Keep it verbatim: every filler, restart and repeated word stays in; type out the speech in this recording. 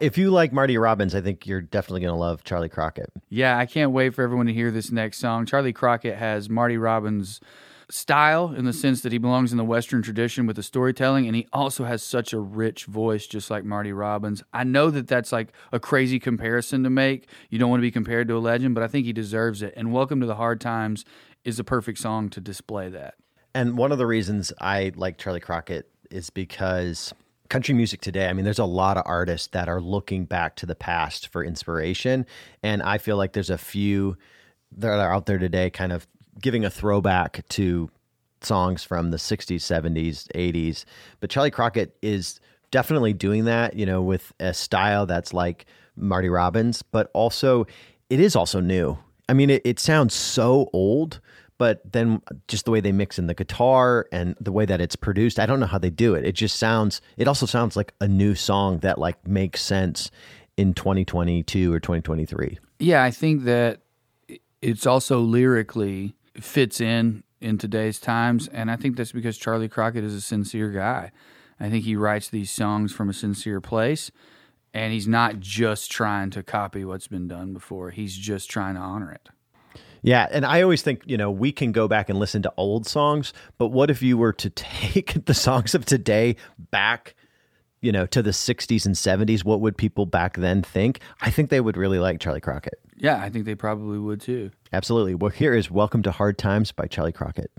If you like Marty Robbins, I think you're definitely going to love Charlie Crockett. Yeah, I can't wait for everyone to hear this next song. Charlie Crockett has Marty Robbins' style in the sense that he belongs in the Western tradition with the storytelling, and he also has such a rich voice, just like Marty Robbins. I know that that's like a crazy comparison to make. You don't want to be compared to a legend, but I think he deserves it. And Welcome to the Hard Times is the perfect song to display that. And one of the reasons I like Charlie Crockett is because country music today, I mean, there's a lot of artists that are looking back to the past for inspiration. And I feel like there's a few that are out there today kind of giving a throwback to songs from the sixties, seventies, eighties. But Charlie Crockett is definitely doing that, you know, with a style that's like Marty Robbins, but also it is also new. I mean, it, it sounds so old, but then just the way they mix in the guitar and the way that it's produced, I don't know how they do it. It just sounds, it also sounds like a new song that like makes sense in twenty twenty-two or twenty twenty-three. Yeah, I think that it's also lyrically fits in in today's times. And I think that's because Charlie Crockett is a sincere guy. I think he writes these songs from a sincere place. And he's not just trying to copy what's been done before. He's just trying to honor it. Yeah, and I always think, you know, we can go back and listen to old songs, but what if you were to take the songs of today back, you know, to the sixties and seventies? What would people back then think? I think they would really like Charlie Crockett. Yeah, I think they probably would too. Absolutely. Well, here is Welcome to Hard Times by Charlie Crockett.